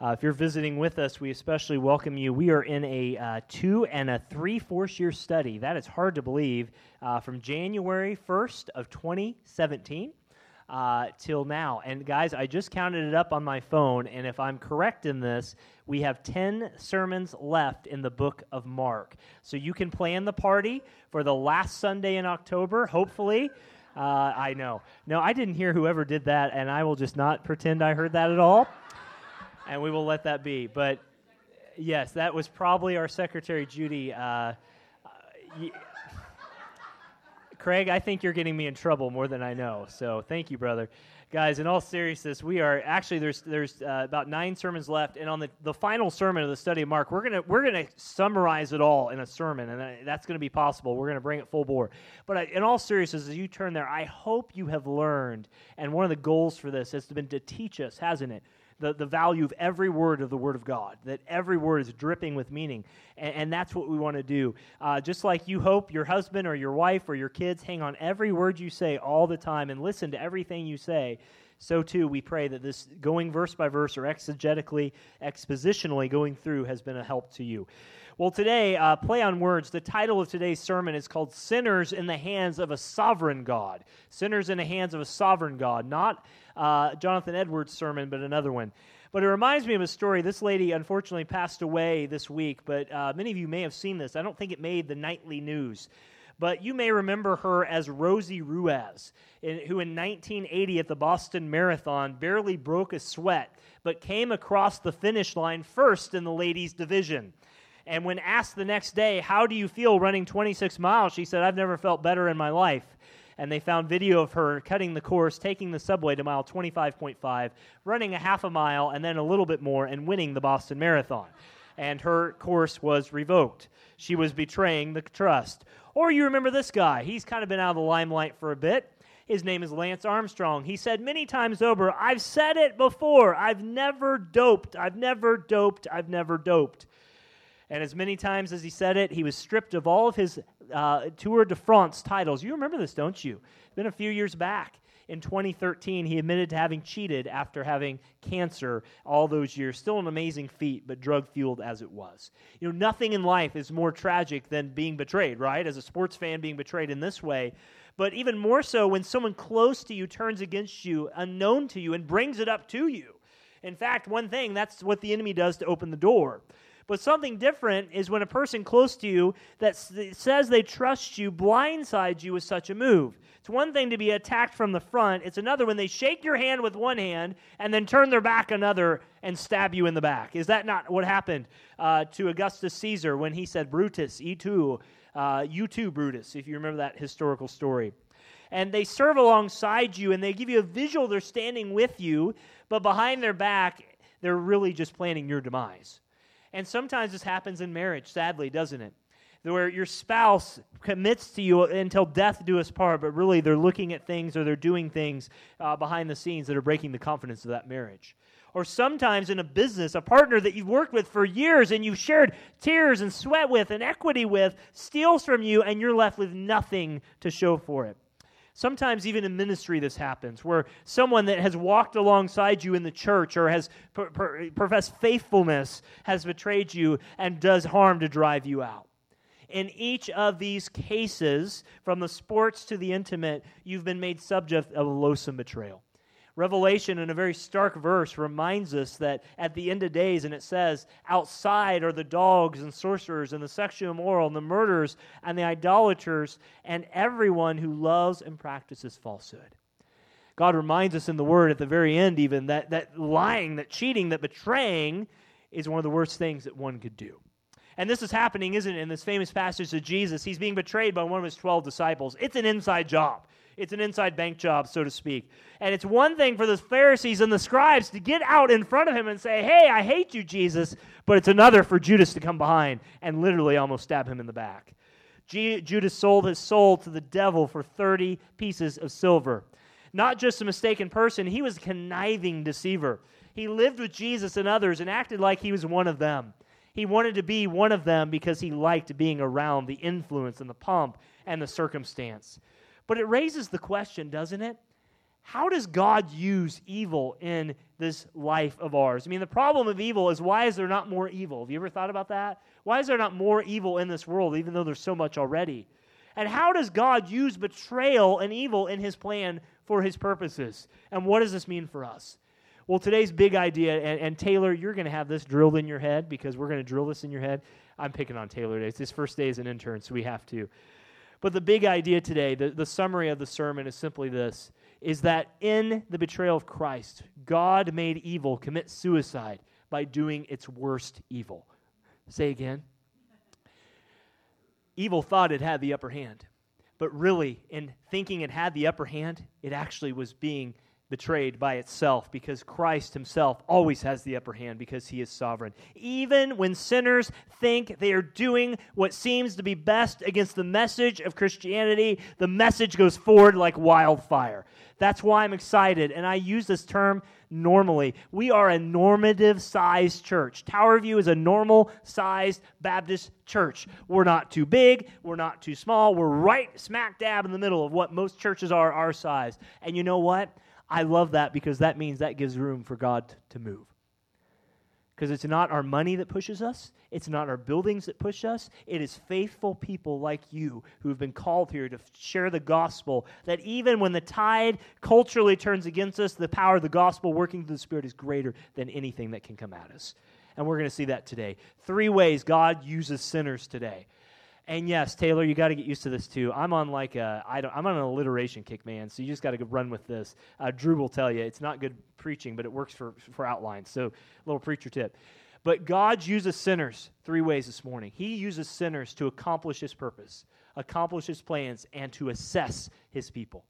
If you're visiting with us, we especially welcome you. We are in a 2 and a 3/4 year study. That is hard to believe. From January 1st of 2017 till now. And guys, I just counted it up on my phone, and if I'm correct in this, we have 10 sermons left in the book of Mark. So you can plan the party for the last Sunday in October, hopefully. I know. No, I didn't hear whoever did that, and I will just not pretend I heard that at all. And we will let that be. But yes, that was probably our secretary, Judy. Craig, I think you're getting me in trouble more than I know. So thank you, brother. Guys, in all seriousness, we are actually there's about 9 sermons left, and on the final sermon of the study of Mark, we're gonna summarize it all in a sermon, and that's gonna be possible. We're gonna bring it full bore. But in all seriousness, as you turn there, I hope you have learned. And one of the goals for this has been to teach us, hasn't it? The value of every word of the Word of God, that every word is dripping with meaning, and that's what we want to do. Just like you hope your husband or your wife or your kids hang on every word you say all the time and listen to everything you say, so too we pray that this going verse by verse or exegetically, expositionally going through has been a help to you. Well, today, play on words. The title of today's sermon is called Sinners in the Hands of a Sovereign God. Sinners in the Hands of a Sovereign God, not Jonathan Edwards' sermon, but another one. But it reminds me of a story. This lady, unfortunately, passed away this week, but many of you may have seen this. I don't think it made the nightly news. But you may remember her as Rosie Ruiz, who in 1980 at the Boston Marathon barely broke a sweat, but came across the finish line first in the ladies' division. And when asked the next day, how do you feel running 26 miles? She said, I've never felt better in my life. And they found video of her cutting the course, taking the subway to mile 25.5, running a half a mile and then a little bit more and winning the Boston Marathon. And her course was revoked. She was betraying the trust. Or you remember this guy. He's kind of been out of the limelight for a bit. His name is Lance Armstrong. He said many times over, I've said it before. I've never doped. I've never doped. I've never doped. And as many times as he said it, he was stripped of all of his Tour de France titles. You remember this, don't you? It's been a few years back. In 2013, he admitted to having cheated after having cancer all those years. Still an amazing feat, but drug-fueled as it was. You know, nothing in life is more tragic than being betrayed, right? As a sports fan, being betrayed in this way. But even more so when someone close to you turns against you, unknown to you, and brings it up to you. In fact, one thing, that's what the enemy does to open the door. But something different is when a person close to you that says they trust you blindsides you with such a move. It's one thing to be attacked from the front. It's another when they shake your hand with one hand and then turn their back another and stab you in the back. Is that not what happened to Augustus Caesar when he said, Brutus, you too, Brutus, if you remember that historical story? And they serve alongside you, and they give you a visual they're standing with you, but behind their back, they're really just planning your demise. And sometimes this happens in marriage, sadly, doesn't it? Where your spouse commits to you until death do us part, but really they're looking at things or they're doing things behind the scenes that are breaking the confidence of that marriage. Or sometimes in a business, a partner that you've worked with for years and you've shared tears and sweat with and equity with steals from you and you're left with nothing to show for it. Sometimes even in ministry this happens, where someone that has walked alongside you in the church or has professed faithfulness has betrayed you and does harm to drive you out. In each of these cases, from the sports to the intimate, you've been made subject of a loathsome betrayal. Revelation, in a very stark verse, reminds us that at the end of days, and it says, outside are the dogs and sorcerers and the sexually immoral and the murderers and the idolaters and everyone who loves and practices falsehood. God reminds us in the Word at the very end even that lying, that cheating, that betraying is one of the worst things that one could do. And this is happening, isn't it, in this famous passage of Jesus. He's being betrayed by one of his 12 disciples. It's an inside job. It's an inside bank job, so to speak. And it's one thing for the Pharisees and the scribes to get out in front of him and say, hey, I hate you, Jesus. But it's another for Judas to come behind and literally almost stab him in the back. Judas sold his soul to the devil for 30 pieces of silver. Not just a mistaken person, he was a conniving deceiver. He lived with Jesus and others and acted like he was one of them. He wanted to be one of them because he liked being around the influence and the pomp and the circumstance. But it raises the question, doesn't it? How does God use evil in this life of ours? I mean, the problem of evil is, why is there not more evil? Have you ever thought about that? Why is there not more evil in this world, even though there's so much already? And how does God use betrayal and evil in his plan for his purposes? And what does this mean for us? Well, today's big idea, and Taylor, you're going to have this drilled in your head, because we're going to drill this in your head. I'm picking on Taylor today. It's his first day as an intern, so we have to. But the big idea today, the summary of the sermon is simply this, is that in the betrayal of Christ, God made evil commit suicide by doing its worst evil. Say again. Evil thought it had the upper hand, but really, in thinking it had the upper hand, it actually was being betrayed by itself, because Christ himself always has the upper hand because he is sovereign. Even when sinners think they are doing what seems to be best against the message of Christianity, the message goes forward like wildfire. That's why I'm excited, and I use this term normally. We are a normative-sized church. Tower View is a normal-sized Baptist church. We're not too big. We're not too small. We're right smack dab in the middle of what most churches are our size. And you know what? I love that, because that means that gives room for God to move. Because it's not our money that pushes us. It's not our buildings that push us. It is faithful people like you who have been called here to share the gospel, that even when the tide culturally turns against us, the power of the gospel working through the Spirit is greater than anything that can come at us. And we're going to see that today. Three ways God uses sinners today. And yes, Taylor, you got to get used to this too. I'm on like I'm on an alliteration kick, man. So you just got to run with this. Drew will tell you it's not good preaching, but it works for outlines. So little preacher tip. But God uses sinners three ways this morning. He uses sinners to accomplish his purpose, accomplish his plans, and to assess his people.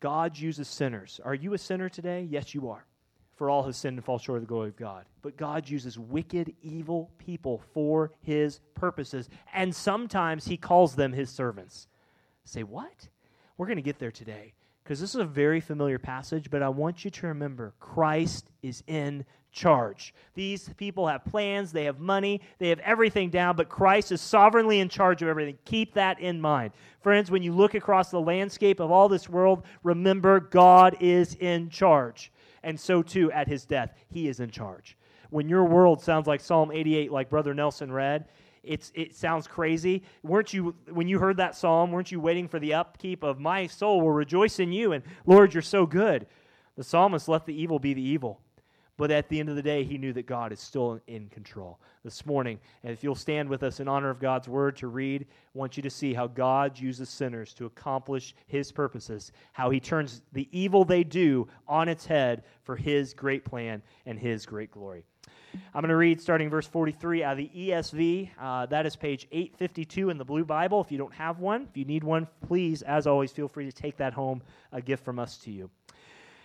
God uses sinners. Are you a sinner today? Yes, you are. For all have sinned and fall short of the glory of God. But God uses wicked, evil people for his purposes, and sometimes he calls them his servants. Say, what? We're going to get there today, because this is a very familiar passage, but I want you to remember, Christ is in charge. These people have plans, they have money, they have everything down, but Christ is sovereignly in charge of everything. Keep that in mind. Friends, when you look across the landscape of all this world, remember, God is in charge. And so, too, at his death, he is in charge. When your world sounds like Psalm 88, like Brother Nelson read, it sounds crazy. When you heard that psalm, weren't you waiting for the upkeep of my soul will rejoice in you, and Lord, you're so good? The psalmist let the evil be the evil. But at the end of the day, he knew that God is still in control. This morning, and if you'll stand with us in honor of God's word to read, I want you to see how God uses sinners to accomplish his purposes, how he turns the evil they do on its head for his great plan and his great glory. I'm going to read starting verse 43 out of the ESV. That is page 852 in the Blue Bible. If you don't have one, if you need one, please, as always, feel free to take that home, a gift from us to you.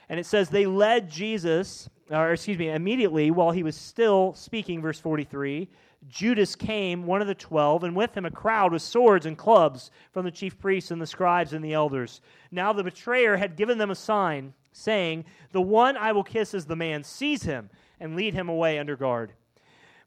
And it says, they led Jesus, immediately while he was still speaking, verse 43, Judas came, one of the 12, and with him a crowd with swords and clubs from the chief priests and the scribes and the elders. Now the betrayer had given them a sign, saying, the one I will kiss is the man. Seize him and lead him away under guard.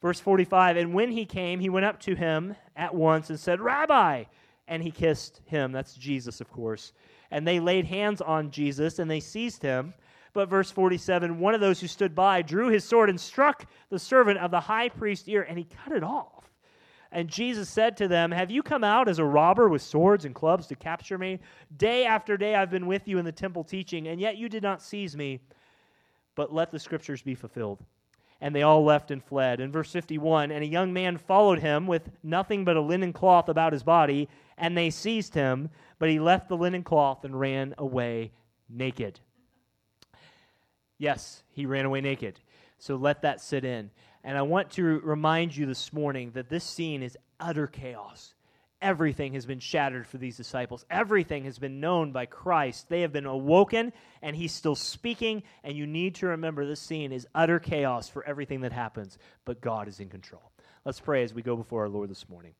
Verse 45, and when he came, he went up to him at once and said, Rabbi, and he kissed him. That's Jesus, of course. And they laid hands on Jesus, and they seized him. But verse 47, one of those who stood by drew his sword and struck the servant of the high priest's ear, and he cut it off. And Jesus said to them, have you come out as a robber with swords and clubs to capture me? Day after day I've been with you in the temple teaching, and yet you did not seize me, but let the scriptures be fulfilled. And they all left and fled. In verse 51, and a young man followed him with nothing but a linen cloth about his body, and they seized him, but he left the linen cloth and ran away naked. Yes, he ran away naked. So let that sit in. And I want to remind you this morning that this scene is utter chaos. Everything has been shattered for these disciples. Everything has been known by Christ. They have been awoken, and he's still speaking, and you need to remember this scene is utter chaos for everything that happens, but God is in control. Let's pray as we go before our Lord this morning.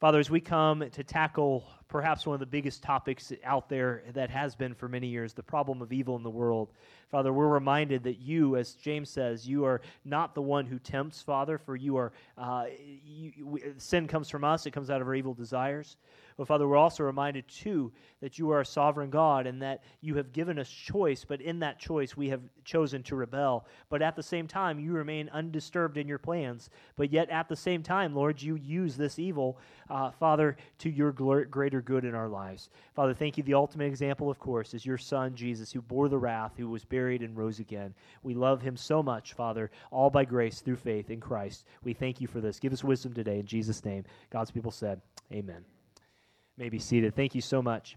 Father, as we come to tackle perhaps one of the biggest topics out there that has been for many years, the problem of evil in the world, Father, we're reminded that you, as James says, you are not the one who tempts, Father, for you are sin comes from us, it comes out of our evil desires. But Father, we're also reminded, too, that you are a sovereign God and that you have given us choice, but in that choice we have chosen to rebel. But at the same time, you remain undisturbed in your plans. But yet at the same time, Lord, you use this evil, Father, to your greater good in our lives. Father, thank you. The ultimate example, of course, is your Son, Jesus, who bore the wrath, who was buried and rose again. We love him so much, Father, all by grace through faith in Christ. We thank you for this. Give us wisdom today in Jesus' name. God's people said, amen. You may be seated. Thank you so much.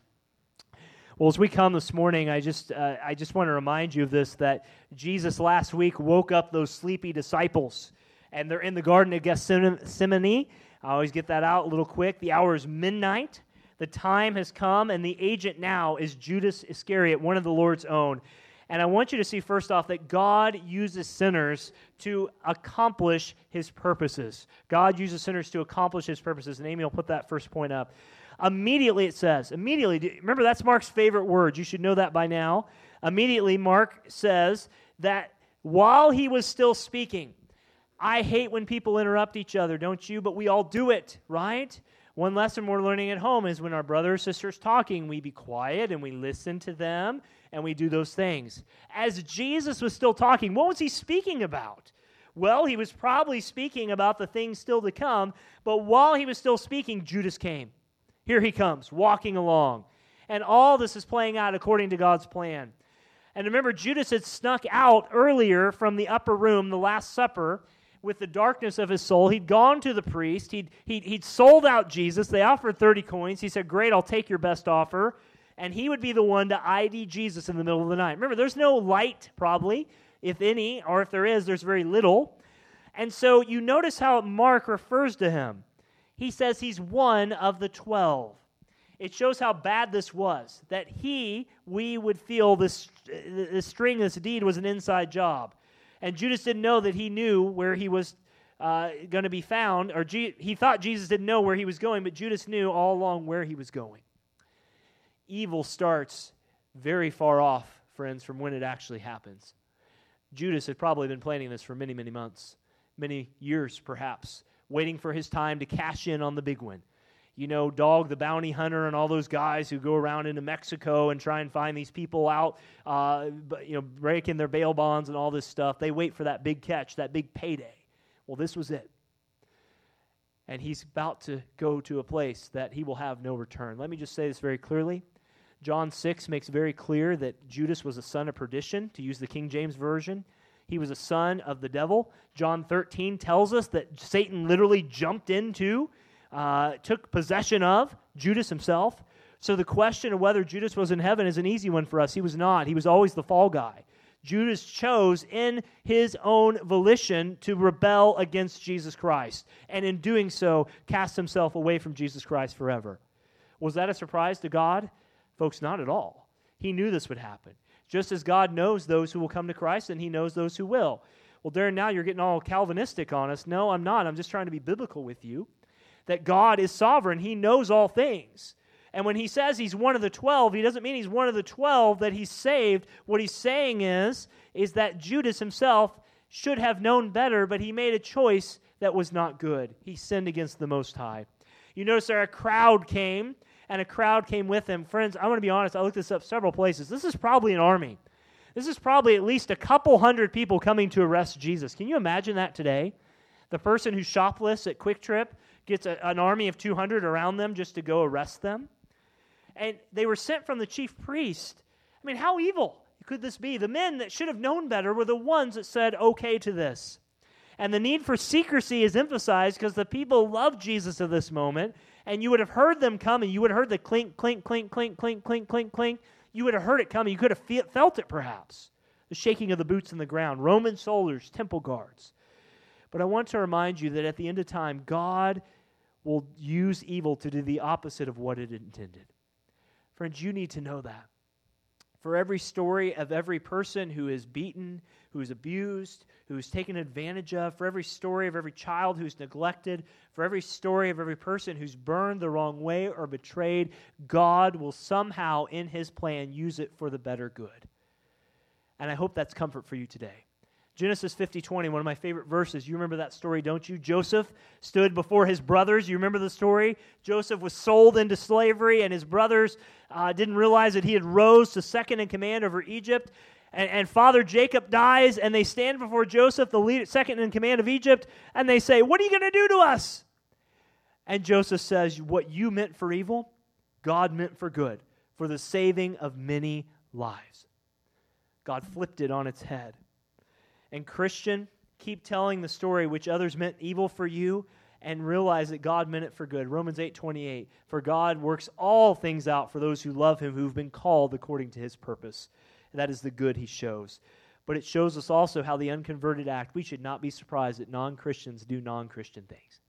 Well, as we come this morning, I just want to remind you of this, that Jesus last week woke up those sleepy disciples, and they're in the Garden of Gethsemane. I always get that out a little quick. The hour is midnight. The time has come, and the agent now is Judas Iscariot, one of the Lord's own. And I want you to see, first off, that God uses sinners to accomplish his purposes. God uses sinners to accomplish his purposes. And Amy will put that first point up. Immediately, it says. Immediately. Remember, that's Mark's favorite word. You should know that by now. Immediately, Mark says that while he was still speaking. I hate when people interrupt each other, don't you? But we all do it, right? One lesson we're learning at home is when our brother or sister is talking, we be quiet and we listen to them and we do those things. As Jesus was still talking, what was he speaking about? Well, he was probably speaking about the things still to come, but while he was still speaking, Judas came. Here he comes, walking along. And all this is playing out according to God's plan. And remember, Judas had snuck out earlier from the upper room, the Last Supper, with the darkness of his soul. He'd gone to the priest. He'd sold out Jesus. They offered 30 coins. He said, great, I'll take your best offer. And he would be the one to ID Jesus in the middle of the night. Remember, there's no light probably, if any, or if there is, there's very little. And so you notice how Mark refers to him. He says he's one of the 12. It shows how bad this was, that we would feel this deed was an inside job. And Judas didn't know that he knew where he was going to be found, or he thought Jesus didn't know where he was going, but Judas knew all along where he was going. Evil starts very far off, friends, from when it actually happens. Judas had probably been planning this for many, many months, many years perhaps, waiting for his time to cash in on the big one. You know, Dog the Bounty Hunter and all those guys who go around into Mexico and try and find these people out, breaking their bail bonds and all this stuff. They wait for that big catch, that big payday. Well, this was it. And he's about to go to a place that he will have no return. Let me just say this very clearly. John 6 makes very clear that Judas was a son of perdition, to use the King James Version. He was a son of the devil. John 13 tells us that Satan literally jumped into took possession of Judas himself. So the question of whether Judas was in heaven is an easy one for us. He was not. He was always the fall guy. Judas chose in his own volition to rebel against Jesus Christ, and in doing so, cast himself away from Jesus Christ forever. Was that a surprise to God? Folks, not at all. He knew this would happen. Just as God knows those who will come to Christ, and he knows those who will. Well, Darren, now you're getting all Calvinistic on us. No, I'm not. I'm just trying to be biblical with you. That God is sovereign. He knows all things. And when he says he's one of the 12, he doesn't mean he's one of the 12 that he's saved. What he's saying is that Judas himself should have known better, but he made a choice that was not good. He sinned against the Most High. You notice there a crowd came, and a crowd came with him. Friends, I want to be honest. I looked this up several places. This is probably an army. This is probably at least a couple hundred people coming to arrest Jesus. Can you imagine that today? The person who shoplifts at Quick Trip gets an army of 200 around them just to go arrest them. And they were sent from the chief priest. I mean, how evil could this be? The men that should have known better were the ones that said okay to this. And the need for secrecy is emphasized because the people love Jesus at this moment, and you would have heard them coming. You would have heard the clink, clink, clink, clink, clink, clink, clink, clink. You would have heard it coming. You could have felt it perhaps, the shaking of the boots in the ground, Roman soldiers, temple guards. But I want to remind you that at the end of time, God will use evil to do the opposite of what it intended. Friends, you need to know that. For every story of every person who is beaten, who is abused, who is taken advantage of, for every story of every child who's neglected, for every story of every person who's burned the wrong way or betrayed, God will somehow, in His plan, use it for the better good. And I hope that's comfort for you today. Genesis 50:20, one of my favorite verses. You remember that story, don't you? Joseph stood before his brothers. You remember the story? Joseph was sold into slavery, and his brothers didn't realize that he had rose to second in command over Egypt. And Father Jacob dies, and they stand before Joseph, the second in command of Egypt, and they say, "What are you going to do to us?" And Joseph says, "What you meant for evil, God meant for good, for the saving of many lives." God flipped it on its head. And Christian, keep telling the story which others meant evil for you, and realize that God meant it for good. Romans 8:28, for God works all things out for those who love Him, who've been called according to His purpose. And that is the good He shows. But it shows us also how the unconverted act. We should not be surprised that non-Christians do non-Christian things.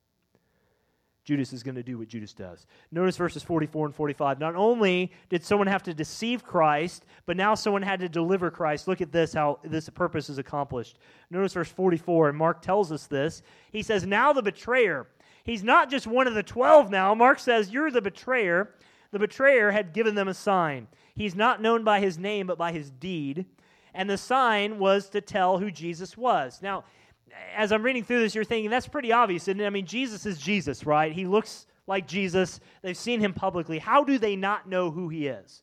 Judas is going to do what Judas does. Notice verses 44 and 45. Not only did someone have to deceive Christ, but now someone had to deliver Christ. Look at this, how this purpose is accomplished. Notice verse 44, and Mark tells us this. He says, now the betrayer. He's not just one of the 12 now. Mark says, you're the betrayer. The betrayer had given them a sign. He's not known by his name, but by his deed. And the sign was to tell who Jesus was. Now, as I'm reading through this, you're thinking, that's pretty obvious, isn't it? I mean, Jesus is Jesus, right? He looks like Jesus. They've seen Him publicly. How do they not know who He is?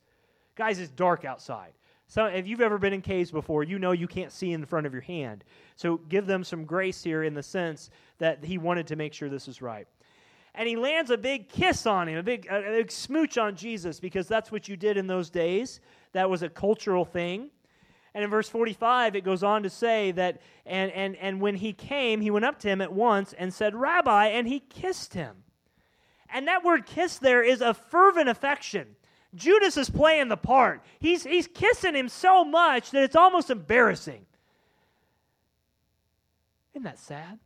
Guys, it's dark outside. So if you've ever been in caves before, you know you can't see in the front of your hand. So give them some grace here in the sense that He wanted to make sure this is right. And He lands a big kiss on him, a big smooch on Jesus, because that's what you did in those days. That was a cultural thing. And in verse 45, it goes on to say that, and when He came, He went up to him at once and said, Rabbi, and He kissed him. And that word kiss there is a fervent affection. Judas is playing the part. He's kissing him so much that it's almost embarrassing. Isn't that sad?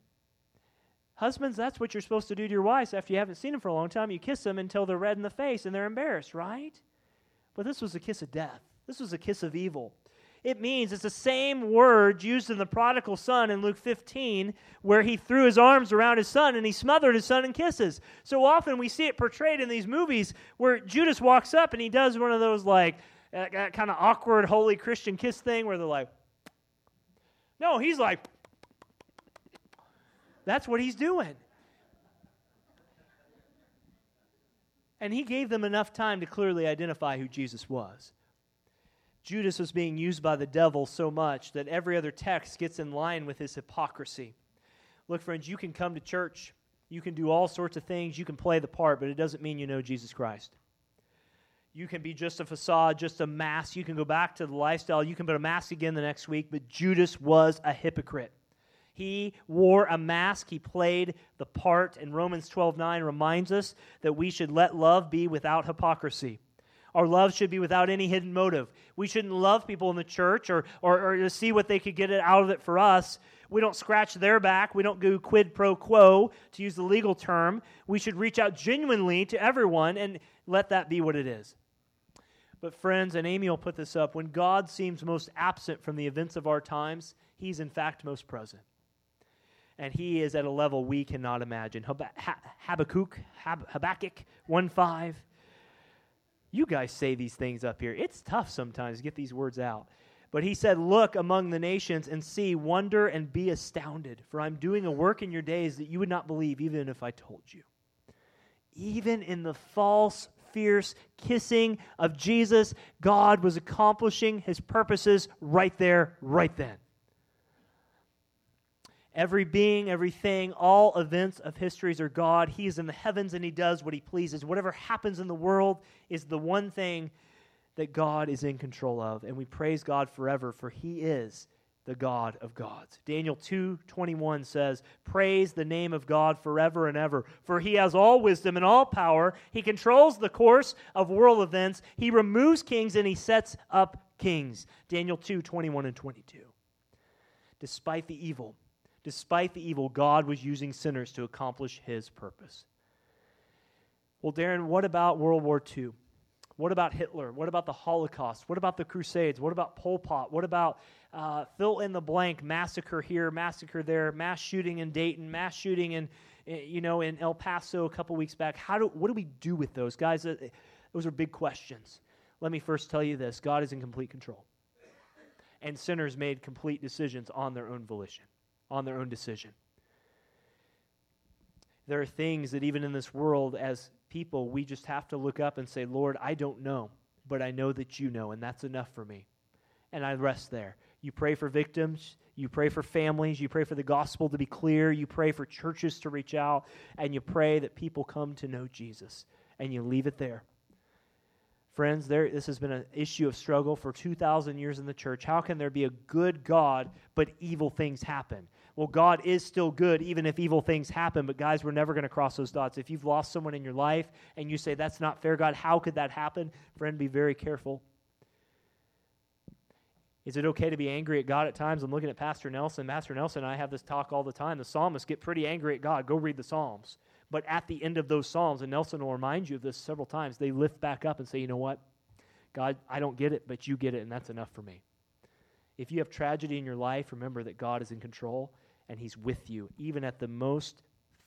Husbands, that's what you're supposed to do to your wives after you haven't seen them for a long time. You kiss them until they're red in the face and they're embarrassed, right? But this was a kiss of death. This was a kiss of evil. It means it's the same word used in the prodigal son in Luke 15, where he threw his arms around his son and he smothered his son in kisses. So often we see it portrayed in these movies where Judas walks up and he does one of those kind of awkward holy Christian kiss thing where they're like, no, he's like, that's what he's doing. And he gave them enough time to clearly identify who Jesus was. Judas was being used by the devil so much that every other text gets in line with his hypocrisy. Look, friends, you can come to church. You can do all sorts of things. You can play the part, but it doesn't mean you know Jesus Christ. You can be just a facade, just a mask. You can go back to the lifestyle. You can put a mask again the next week, but Judas was a hypocrite. He wore a mask. He played the part. And Romans 12:9 reminds us that we should let love be without hypocrisy. Our love should be without any hidden motive. We shouldn't love people in the church or see what they could get out of it for us. We don't scratch their back. We don't do quid pro quo, to use the legal term. We should reach out genuinely to everyone and let that be what it is. But friends, and Amy will put this up, when God seems most absent from the events of our times, He's in fact most present. And He is at a level we cannot imagine. Habakkuk 1:5. You guys say these things up here. It's tough sometimes to get these words out. But he said, look among the nations and see, wonder and be astounded, for I'm doing a work in your days that you would not believe even if I told you. Even in the false, fierce kissing of Jesus, God was accomplishing His purposes right there, right then. Every being, everything, all events of histories are God. He is in the heavens and He does what He pleases. Whatever happens in the world is the one thing that God is in control of. And we praise God forever, for He is the God of gods. Daniel 2:21 says, praise the name of God forever and ever, for He has all wisdom and all power. He controls the course of world events. He removes kings and He sets up kings. Daniel 2:21 and 22. Despite the evil, God was using sinners to accomplish His purpose. well, Darren, what about World War II? What about Hitler? What about the Holocaust? What about the Crusades? What about Pol Pot? What about fill in the blank, massacre here, massacre there, mass shooting in Dayton, mass shooting in El Paso a couple weeks back? What do we do with those? Guys, those are big questions. Let me first tell you this. God is in complete control. And sinners made complete decisions on their own volition, on their own decision. There are things that even in this world as people, we just have to look up and say, Lord, I don't know, but I know that you know, and that's enough for me. And I rest there. You pray for victims, you pray for families, you pray for the gospel to be clear, you pray for churches to reach out, and you pray that people come to know Jesus, and you leave it there. Friends, this has been an issue of struggle for 2,000 years in the church. How can there be a good God, but evil things happen? Well, God is still good, even if evil things happen, but guys, we're never going to cross those dots. If you've lost someone in your life and you say, that's not fair, God, how could that happen? Friend, be very careful. Is it okay to be angry at God at times? I'm looking at Pastor Nelson. Pastor Nelson and I have this talk all the time. The psalmists get pretty angry at God. Go read the Psalms. But at the end of those Psalms, and Nelson will remind you of this several times, they lift back up and say, you know what? God, I don't get it, but you get it, and that's enough for me. If you have tragedy in your life, remember that God is in control, and he's with you. Even at the most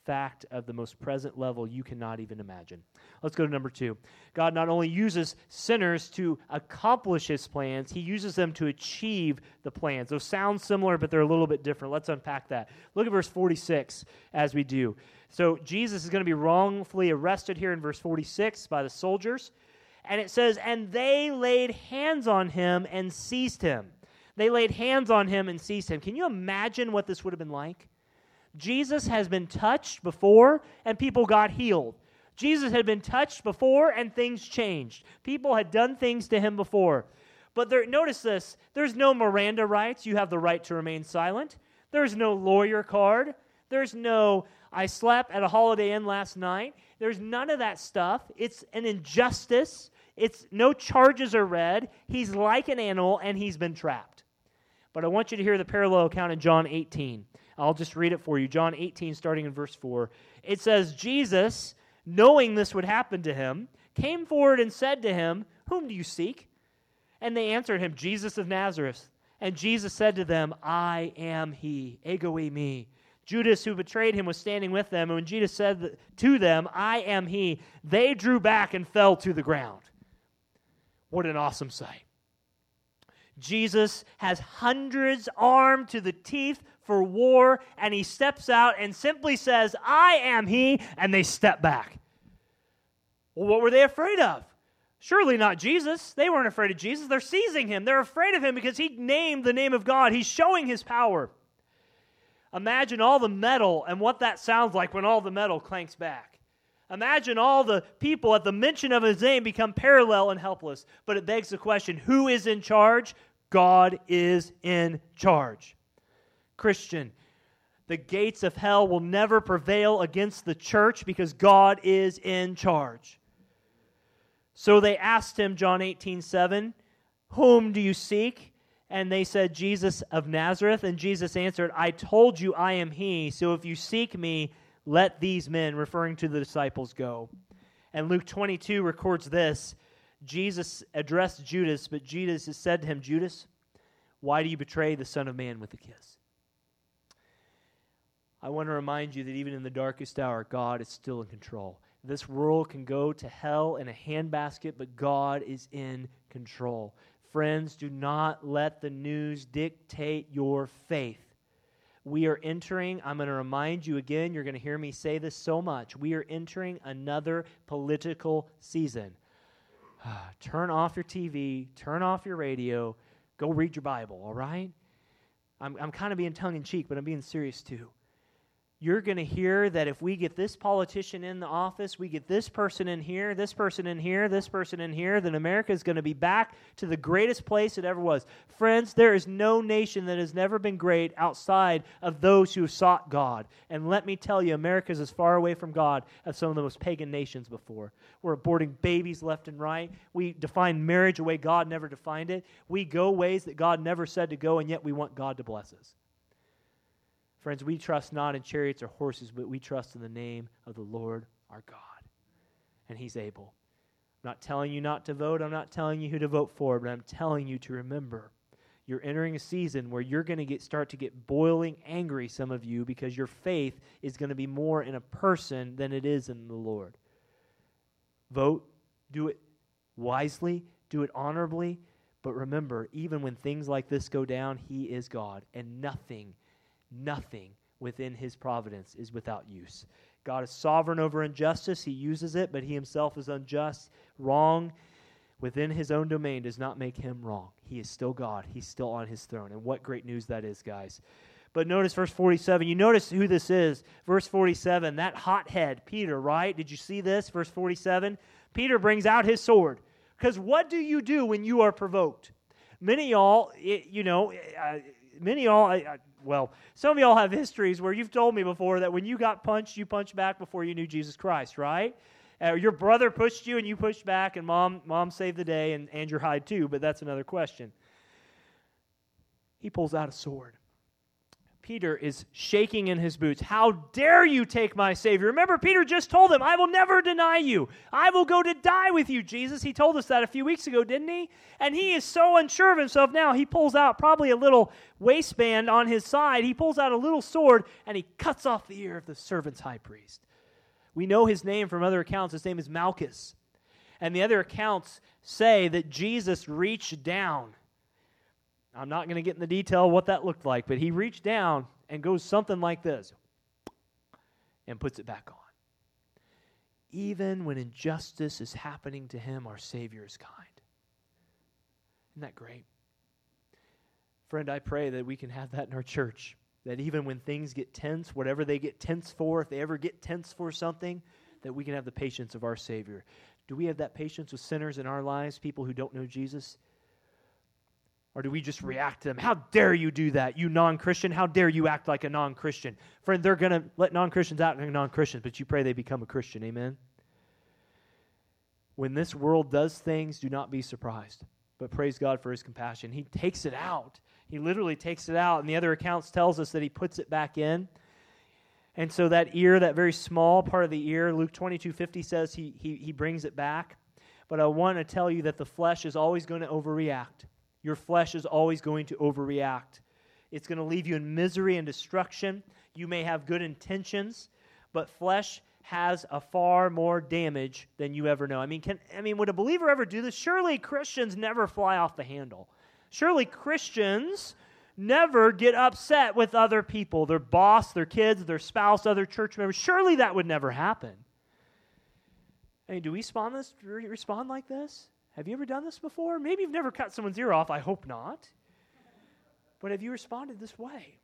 fact of the most present level, you cannot even imagine. Let's go to number 2. God not only uses sinners to accomplish his plans, he uses them to achieve the plans. Those sound similar, but they're a little bit different. Let's unpack that. Look at verse 46 as we do. So Jesus is going to be wrongfully arrested here in verse 46 by the soldiers. And it says, and they laid hands on him and seized him. They laid hands on him and seized him. Can you imagine what this would have been like? Jesus has been touched before and people got healed. Jesus had been touched before and things changed. People had done things to him before. But notice this, there's no Miranda rights. You have the right to remain silent. There's no lawyer card. There's no, I slept at a Holiday Inn last night. There's none of that stuff. It's an injustice. It's no charges are read. He's like an animal, and he's been trapped. But I want you to hear the parallel account in John 18. I'll just read it for you. John 18, starting in verse 4. It says, Jesus, knowing this would happen to him, came forward and said to him, whom do you seek? And they answered him, Jesus of Nazareth. And Jesus said to them, I am he. Ego e me. Judas, who betrayed him, was standing with them, and when Jesus said to them, I am he, they drew back and fell to the ground. What an awesome sight. Jesus has hundreds armed to the teeth for war, and he steps out and simply says, I am he, and they step back. Well, what were they afraid of? Surely not Jesus. They weren't afraid of Jesus. They're seizing him. They're afraid of him because he named the name of God. He's showing his power. Imagine all the metal and what that sounds like when all the metal clanks back. Imagine all the people at the mention of his name become parallel and helpless. But it begs the question, who is in charge? God is in charge. Christian, the gates of hell will never prevail against the church because God is in charge. So they asked him, John 18:7, whom do you seek? And they said, Jesus of Nazareth. And Jesus answered, I told you I am he. So if you seek me, let these men, referring to the disciples, go. And Luke 22 records this. Jesus addressed Judas, but Jesus said to him, Judas, why do you betray the Son of Man with a kiss? I want to remind you that even in the darkest hour, God is still in control. This world can go to hell in a handbasket, but God is in control. Friends, do not let the news dictate your faith. We are entering, I'm going to remind you again, you're going to hear me say this so much, we are entering another political season. Turn off your TV, turn off your radio, go read your Bible, all right? I'm kind of being tongue-in-cheek, but I'm being serious too. You're going to hear that if we get this politician in the office, we get this person in here, this person in here, this person in here, then America is going to be back to the greatest place it ever was. Friends, there is no nation that has never been great outside of those who have sought God. And let me tell you, America is as far away from God as some of the most pagan nations before. We're aborting babies left and right. We define marriage the way God never defined it. We go ways that God never said to go, and yet we want God to bless us. Friends, we trust not in chariots or horses, but we trust in the name of the Lord our God. and he's able. I'm not telling you not to vote. I'm not telling you who to vote for, but I'm telling you to remember. You're entering a season where you're going to start to get boiling angry, some of you, because your faith is going to be more in a person than it is in the Lord. Vote, do it wisely, do it honorably, but remember, even when things like this go down, He is God, and nothing within His providence is without use. God is sovereign over injustice. He uses it, but He Himself is unjust. Wrong within His own domain does not make Him wrong. He is still God. He's still on His throne. And what great news that is, guys. But notice verse 47. You notice who this is. Verse 47, that hothead, Peter, right? Did you see this? Verse 47, Peter brings out his sword. Because what do you do when you are provoked? Some of y'all have histories where you've told me before that when you got punched, you punched back before you knew Jesus Christ, right? Your brother pushed you and you pushed back, and mom saved the day, and your hide too, but that's another question. He pulls out a sword. Peter is shaking in his boots. How dare you take my Savior? Remember, Peter just told him, I will never deny you. I will go to die with you, Jesus. He told us that a few weeks ago, didn't he? And he is so unsure of himself now, he pulls out probably a little waistband on his side. He pulls out a little sword, and he cuts off the ear of the servant's high priest. We know his name from other accounts. His name is Malchus. And the other accounts say that Jesus reached down. I'm not going to get in the detail of what that looked like, but he reached down and goes something like this and puts it back on. Even when injustice is happening to him, our Savior is kind. Isn't that great? Friend, I pray that we can have that in our church, that even when things get tense, whatever they get tense for, if they ever get tense for something, that we can have the patience of our Savior. Do we have that patience with sinners in our lives, people who don't know Jesus? Or do we just react to them? How dare you do that, you non-Christian? How dare you act like a non-Christian? Friend, they're going to let non-Christians out and non-Christians, but you pray they become a Christian, amen? When this world does things, do not be surprised, but praise God for His compassion. He takes it out. He literally takes it out, and the other accounts tells us that He puts it back in. And so that ear, that very small part of the ear, Luke 22:50 says he brings it back. But I want to tell you that the flesh is always going to overreact. Your flesh is always going to overreact. It's going to leave you in misery and destruction. You may have good intentions, but flesh has a far more damage than you ever know. Would a believer ever do this? Surely Christians never fly off the handle. Surely Christians never get upset with other people, their boss, their kids, their spouse, other church members. Surely that would never happen. Do we respond like this? Have you ever done this before? Maybe you've never cut someone's ear off. I hope not. But have you responded this way?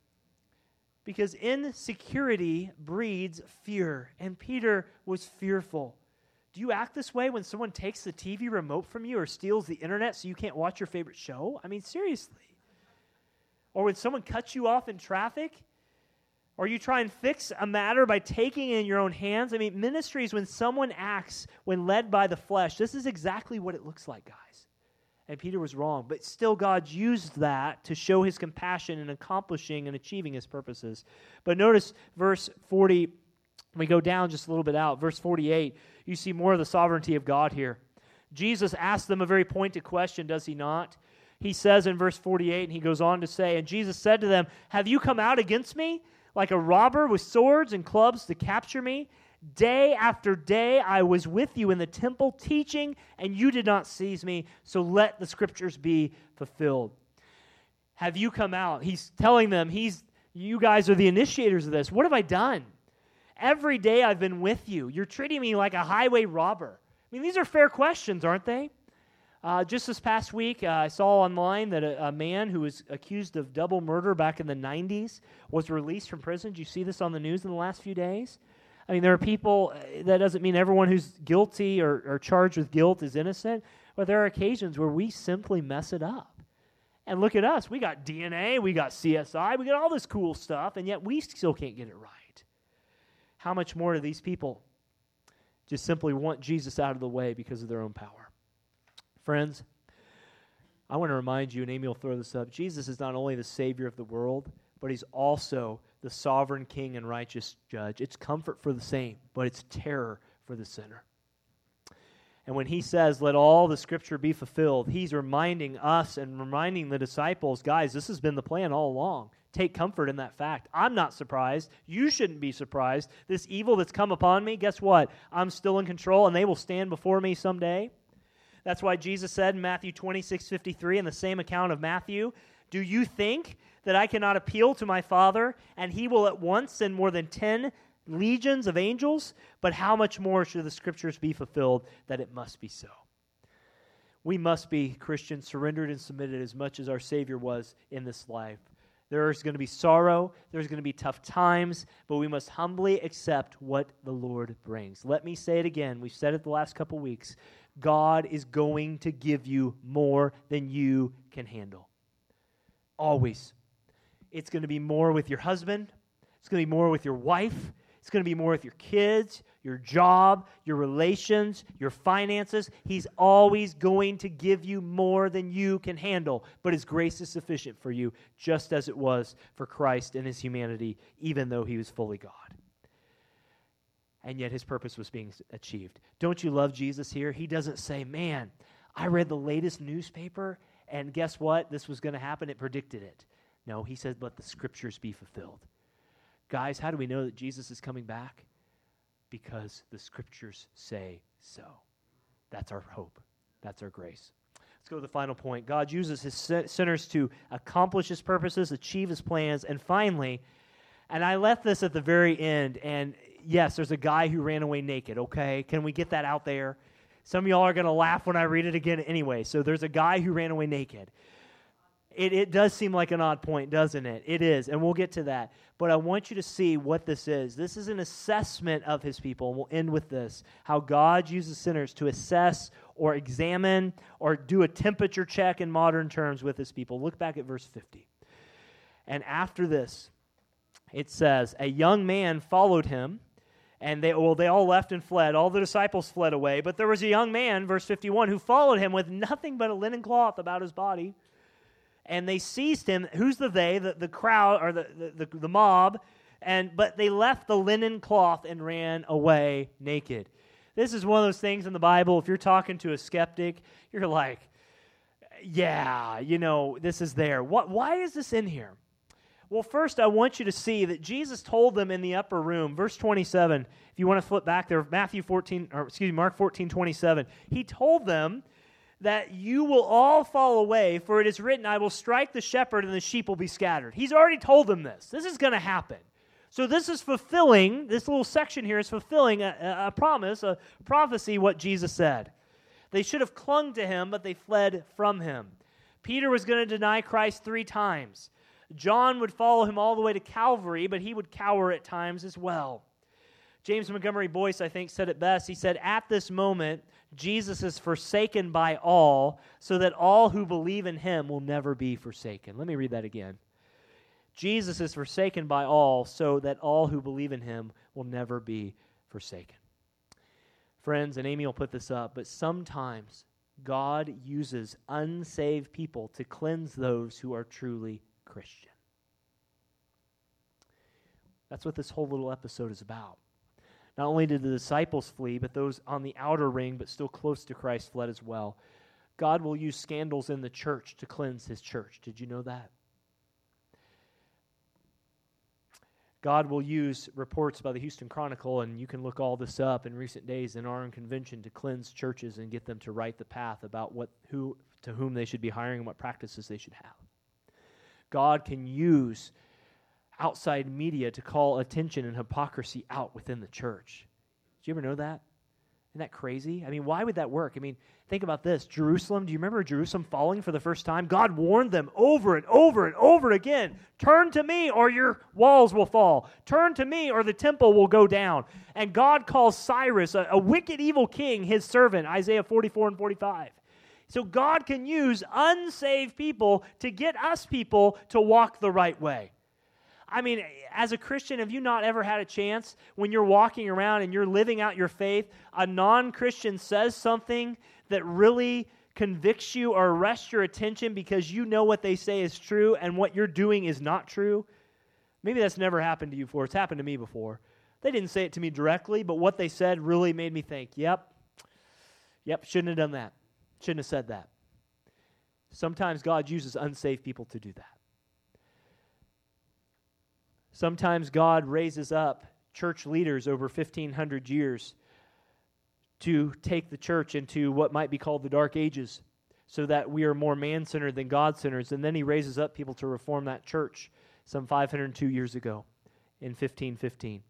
Because insecurity breeds fear, and Peter was fearful. Do you act this way when someone takes the TV remote from you or steals the internet so you can't watch your favorite show? Seriously. Or when someone cuts you off in traffic? Or you try and fix a matter by taking it in your own hands? Ministries, when someone acts, when led by the flesh, this is exactly what it looks like, guys. And Peter was wrong, but still God used that to show His compassion in accomplishing and achieving His purposes. But notice verse 40, we go down just a little bit out, verse 48, you see more of the sovereignty of God here. Jesus asked them a very pointed question, does He not? He says in verse 48, and He goes on to say, and Jesus said to them, have you come out against me? Like a robber with swords and clubs to capture me. Day after day I was with you in the temple teaching, and you did not seize me, so let the scriptures be fulfilled. Have you come out? He's telling them, you guys are the initiators of this. What have I done? Every day I've been with you. You're treating me like a highway robber. These are fair questions, aren't they? Just this past week, I saw online that a man who was accused of double murder back in the 90s was released from prison. Did you see this on the news in the last few days? There are people, that doesn't mean everyone who's guilty or charged with guilt is innocent, but there are occasions where we simply mess it up. And look at us. We got DNA, we got CSI, we got all this cool stuff, and yet we still can't get it right. How much more do these people just simply want Jesus out of the way because of their own power? Friends, I want to remind you, and Amy will throw this up, Jesus is not only the Savior of the world, but He's also the sovereign King and righteous Judge. It's comfort for the saint, but it's terror for the sinner. And when he says, let all the scripture be fulfilled, he's reminding us and reminding the disciples, guys, this has been the plan all along. Take comfort in that fact. I'm not surprised. You shouldn't be surprised. This evil that's come upon me, guess what? I'm still in control, and they will stand before me someday. That's why Jesus said in Matthew 26:53, in the same account of Matthew, do you think that I cannot appeal to my Father, and he will at once send more than 10 legions of angels? But how much more should the scriptures be fulfilled that it must be so? We must be, Christians, surrendered and submitted as much as our Savior was in this life. There's going to be sorrow, there's going to be tough times, but we must humbly accept what the Lord brings. Let me say it again. We've said it the last couple weeks. God is going to give you more than you can handle. Always. It's going to be more with your husband. It's going to be more with your wife. It's going to be more with your kids, your job, your relations, your finances. He's always going to give you more than you can handle. But His grace is sufficient for you, just as it was for Christ in His humanity, even though He was fully God. And yet His purpose was being achieved. Don't you love Jesus here? He doesn't say, man, I read the latest newspaper, and guess what? This was going to happen. It predicted it. No, He said, let the scriptures be fulfilled. Guys, how do we know that Jesus is coming back? Because the scriptures say so. That's our hope. That's our grace. Let's go to the final point. God uses His sinners to accomplish His purposes, achieve His plans, and finally, and I left this at the very end, and yes, there's a guy who ran away naked, okay? Can we get that out there? Some of y'all are going to laugh when I read it again anyway. So there's a guy who ran away naked. It does seem like an odd point, doesn't it? It is, and we'll get to that. But I want you to see what this is. This is an assessment of His people, and we'll end with this, how God uses sinners to assess or examine or do a temperature check in modern terms with His people. Look back at verse 50. And after this, it says, a young man followed Him, and they all left and fled. All the disciples fled away, but there was a young man, verse 51, who followed Him with nothing but a linen cloth about his body. And they seized him. Who's the they? The crowd or the mob. But they left the linen cloth and ran away naked. This is one of those things in the Bible. If you're talking to a skeptic, you're like, yeah, you know, this is there. Why is this in here? Well, first I want you to see that Jesus told them in the upper room, verse 27, if you want to flip back there, Mark 14:27. He told them that you will all fall away, for it is written, I will strike the shepherd and the sheep will be scattered. He's already told them this. This is going to happen. So this is fulfilling, this little section here is fulfilling a promise, a prophecy, what Jesus said. They should have clung to Him, but they fled from Him. Peter was going to deny Christ 3 times. John would follow Him all the way to Calvary, but he would cower at times as well. James Montgomery Boyce, I think, said it best. He said, at this moment, Jesus is forsaken by all, so that all who believe in Him will never be forsaken. Let me read that again. Jesus is forsaken by all, so that all who believe in Him will never be forsaken. Friends, and Amy will put this up, but sometimes God uses unsaved people to cleanse those who are truly Christian. That's what this whole little episode is about. Not only did the disciples flee, but those on the outer ring, but still close to Christ, fled as well. God will use scandals in the church to cleanse His church. Did you know that? God will use reports by the Houston Chronicle, and you can look all this up in recent days in our own convention, to cleanse churches and get them to right the path about to whom they should be hiring and what practices they should have. God can use outside media to call attention and hypocrisy out within the church. Do you ever know that? Isn't that crazy? I mean, why would that work? I mean, think about this. Jerusalem, do you remember Jerusalem falling for the first time? God warned them over and over and over again, turn to me or your walls will fall. Turn to me or the temple will go down. And God calls Cyrus, a wicked, evil king, His servant, Isaiah 44:45. So God can use unsaved people to get us people to walk the right way. I mean, as a Christian, have you not ever had a chance when you're walking around and you're living out your faith, a non-Christian says something that really convicts you or arrests your attention because you know what they say is true and what you're doing is not true? Maybe that's never happened to you before. It's happened to me before. They didn't say it to me directly, but what they said really made me think, yep, Yep, shouldn't have done that. Shouldn't have said that. Sometimes God uses unsaved people to do that. Sometimes God raises up church leaders over 1,500 years to take the church into what might be called the Dark Ages so that we are more man-centered than God-centered. And then he raises up people to reform that church some 502 years ago in 1517.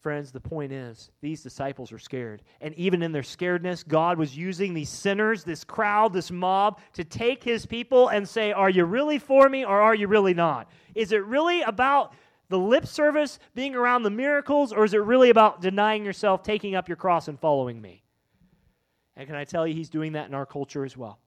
Friends, the point is, these disciples are scared. And even in their scaredness, God was using these sinners, this crowd, this mob, to take his people and say, are you really for me or are you really not? Is it really about the lip service, being around the miracles, or is it really about denying yourself, taking up your cross, and following me? And can I tell you, he's doing that in our culture as well.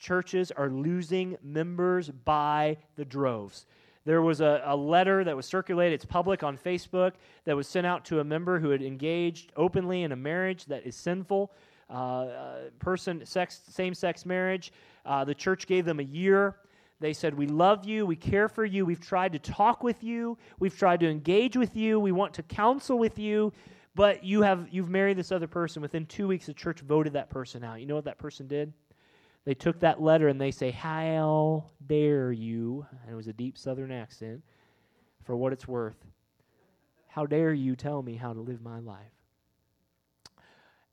Churches are losing members by the droves. There was a letter that was circulated, it's public on Facebook, that was sent out to a member who had engaged openly in a marriage that is sinful, same-sex marriage. The church gave them a year. They said, we love you, we care for you, we've tried to talk with you, we've tried to engage with you, we want to counsel with you, but you've married this other person. Within 2 weeks, the church voted that person out. You know what that person did? They took that letter and they say, how dare you, and it was a deep southern accent, for what it's worth, how dare you tell me how to live my life?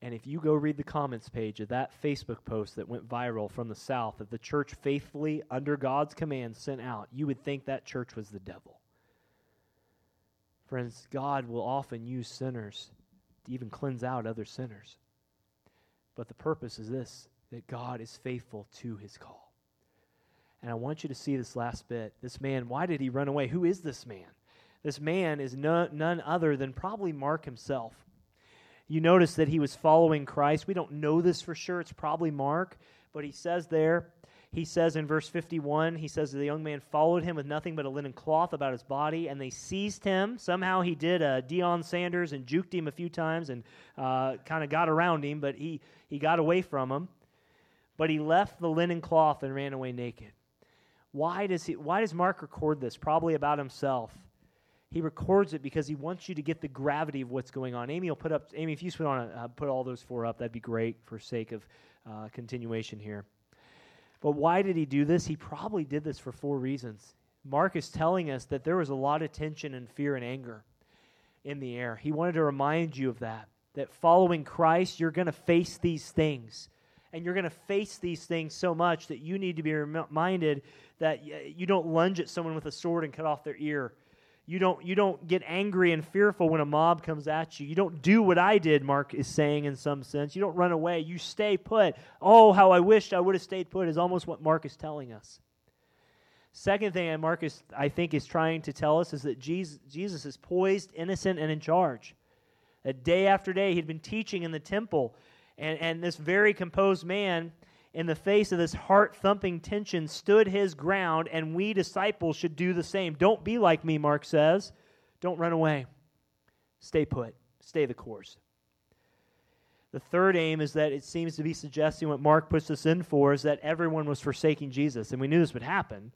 And if you go read the comments page of that Facebook post that went viral from the South that the church faithfully, under God's command, sent out, you would think that church was the devil. Friends, God will often use sinners to even cleanse out other sinners. But the purpose is this, that God is faithful to his call. And I want you to see this last bit. This man, why did he run away? Who is this man? This man is none other than probably Mark himself. You notice that he was following Christ. We don't know this for sure. It's probably Mark. But he says in verse 51, he says that the young man followed him with nothing but a linen cloth about his body, and they seized him. Somehow he did a Deion Sanders and juked him a few times and kind of got around him, but he got away from him. But he left the linen cloth and ran away naked. Why does Mark record this? Probably about himself. He records it because he wants you to get the gravity of what's going on. Amy, if you put on put all those four up, that'd be great for sake of continuation here. But why did he do this? He probably did this for four reasons. Mark is telling us that there was a lot of tension and fear and anger in the air. He wanted to remind you of that following Christ, you're going to face these things. And you're going to face these things so much that you need to be reminded that you don't lunge at someone with a sword and cut off their ear. You don't get angry and fearful when a mob comes at you. You don't do what I did, Mark is saying in some sense. You don't run away. You stay put. Oh, how I wished I would have stayed put is almost what Mark is telling us. Second thing that Mark, I think, is trying to tell us is that Jesus is poised, innocent, and in charge. That day after day, he'd been teaching in the temple. And this very composed man, in the face of this heart-thumping tension, stood his ground, and we disciples should do the same. Don't be like me, Mark says. Don't run away. Stay put. Stay the course. The third aim is that it seems to be suggesting what Mark puts us in for is that everyone was forsaking Jesus, and we knew this would happen.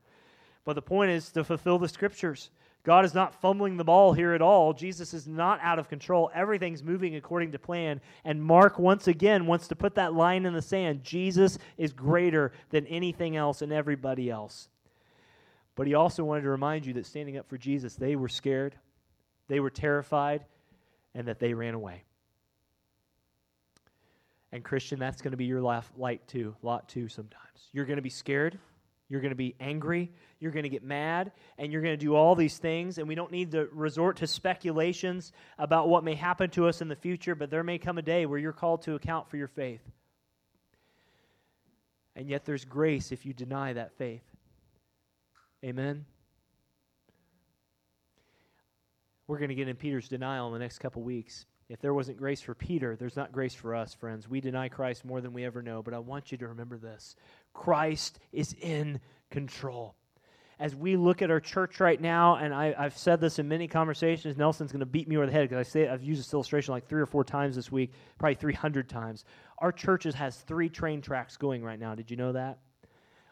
But the point is to fulfill the Scriptures. God is not fumbling the ball here at all. Jesus is not out of control. Everything's moving according to plan. And Mark, once again, wants to put that line in the sand. Jesus is greater than anything else and everybody else. But he also wanted to remind you that standing up for Jesus, they were scared, they were terrified, and that they ran away. And Christian, that's going to be your lot too sometimes. You're going to be scared. You're going to be angry, you're going to get mad, and you're going to do all these things, and we don't need to resort to speculations about what may happen to us in the future, but there may come a day where you're called to account for your faith. And yet there's grace if you deny that faith. Amen? We're going to get in Peter's denial in the next couple weeks. If there wasn't grace for Peter, there's not grace for us, friends. We deny Christ more than we ever know, but I want you to remember this. Christ is in control. As we look at our church right now, and I've said this in many conversations, Nelson's going to beat me over the head because I've used this illustration like 3 or 4 times this week, probably 300 times. Our church has 3 train tracks going right now. Did you know that?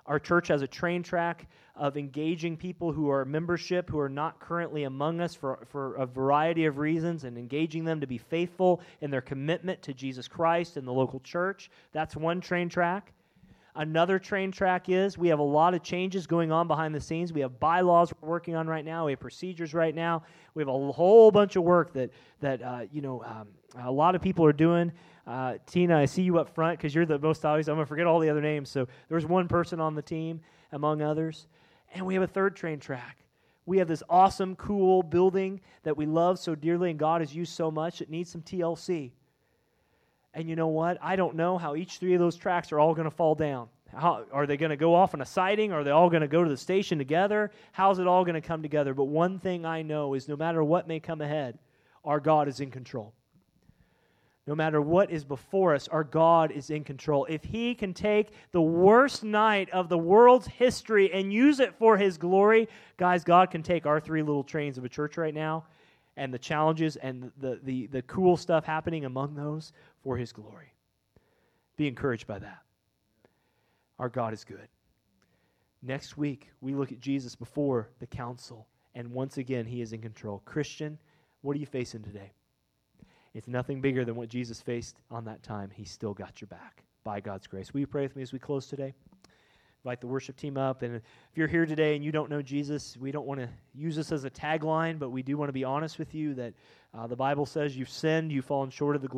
Our church has a train track of engaging people who are membership, who are not currently among us for a variety of reasons, and engaging them to be faithful in their commitment to Jesus Christ and the local church. That's one train track. Another train track is we have a lot of changes going on behind the scenes. We have bylaws we're working on right now. We have procedures right now. We have a whole bunch of work that a lot of people are doing. Tina, I see you up front because you're the most obvious. I'm going to forget all the other names. So there's one person on the team, among others. And we have a third train track. We have this awesome, cool building that we love so dearly and God has used so much. It needs some TLC. And you know what? I don't know how each three of those tracks are all going to fall down. How, are they going to go off on a siding? Are they all going to go to the station together? How's it all going to come together? But one thing I know is no matter what may come ahead, our God is in control. No matter what is before us, our God is in control. If He can take the worst night of the world's history and use it for His glory, guys, God can take our three little trains of a church right now and the challenges and the cool stuff happening among those for His glory. Be encouraged by that. Our God is good. Next week, we look at Jesus before the council, and once again, He is in control. Christian, what are you facing today? It's nothing bigger than what Jesus faced on that time. He still got your back by God's grace. Will you pray with me as we close today? Invite the worship team up. And if you're here today and you don't know Jesus, we don't want to use this as a tagline, but we do want to be honest with you that the Bible says you've sinned, you've fallen short of the glory.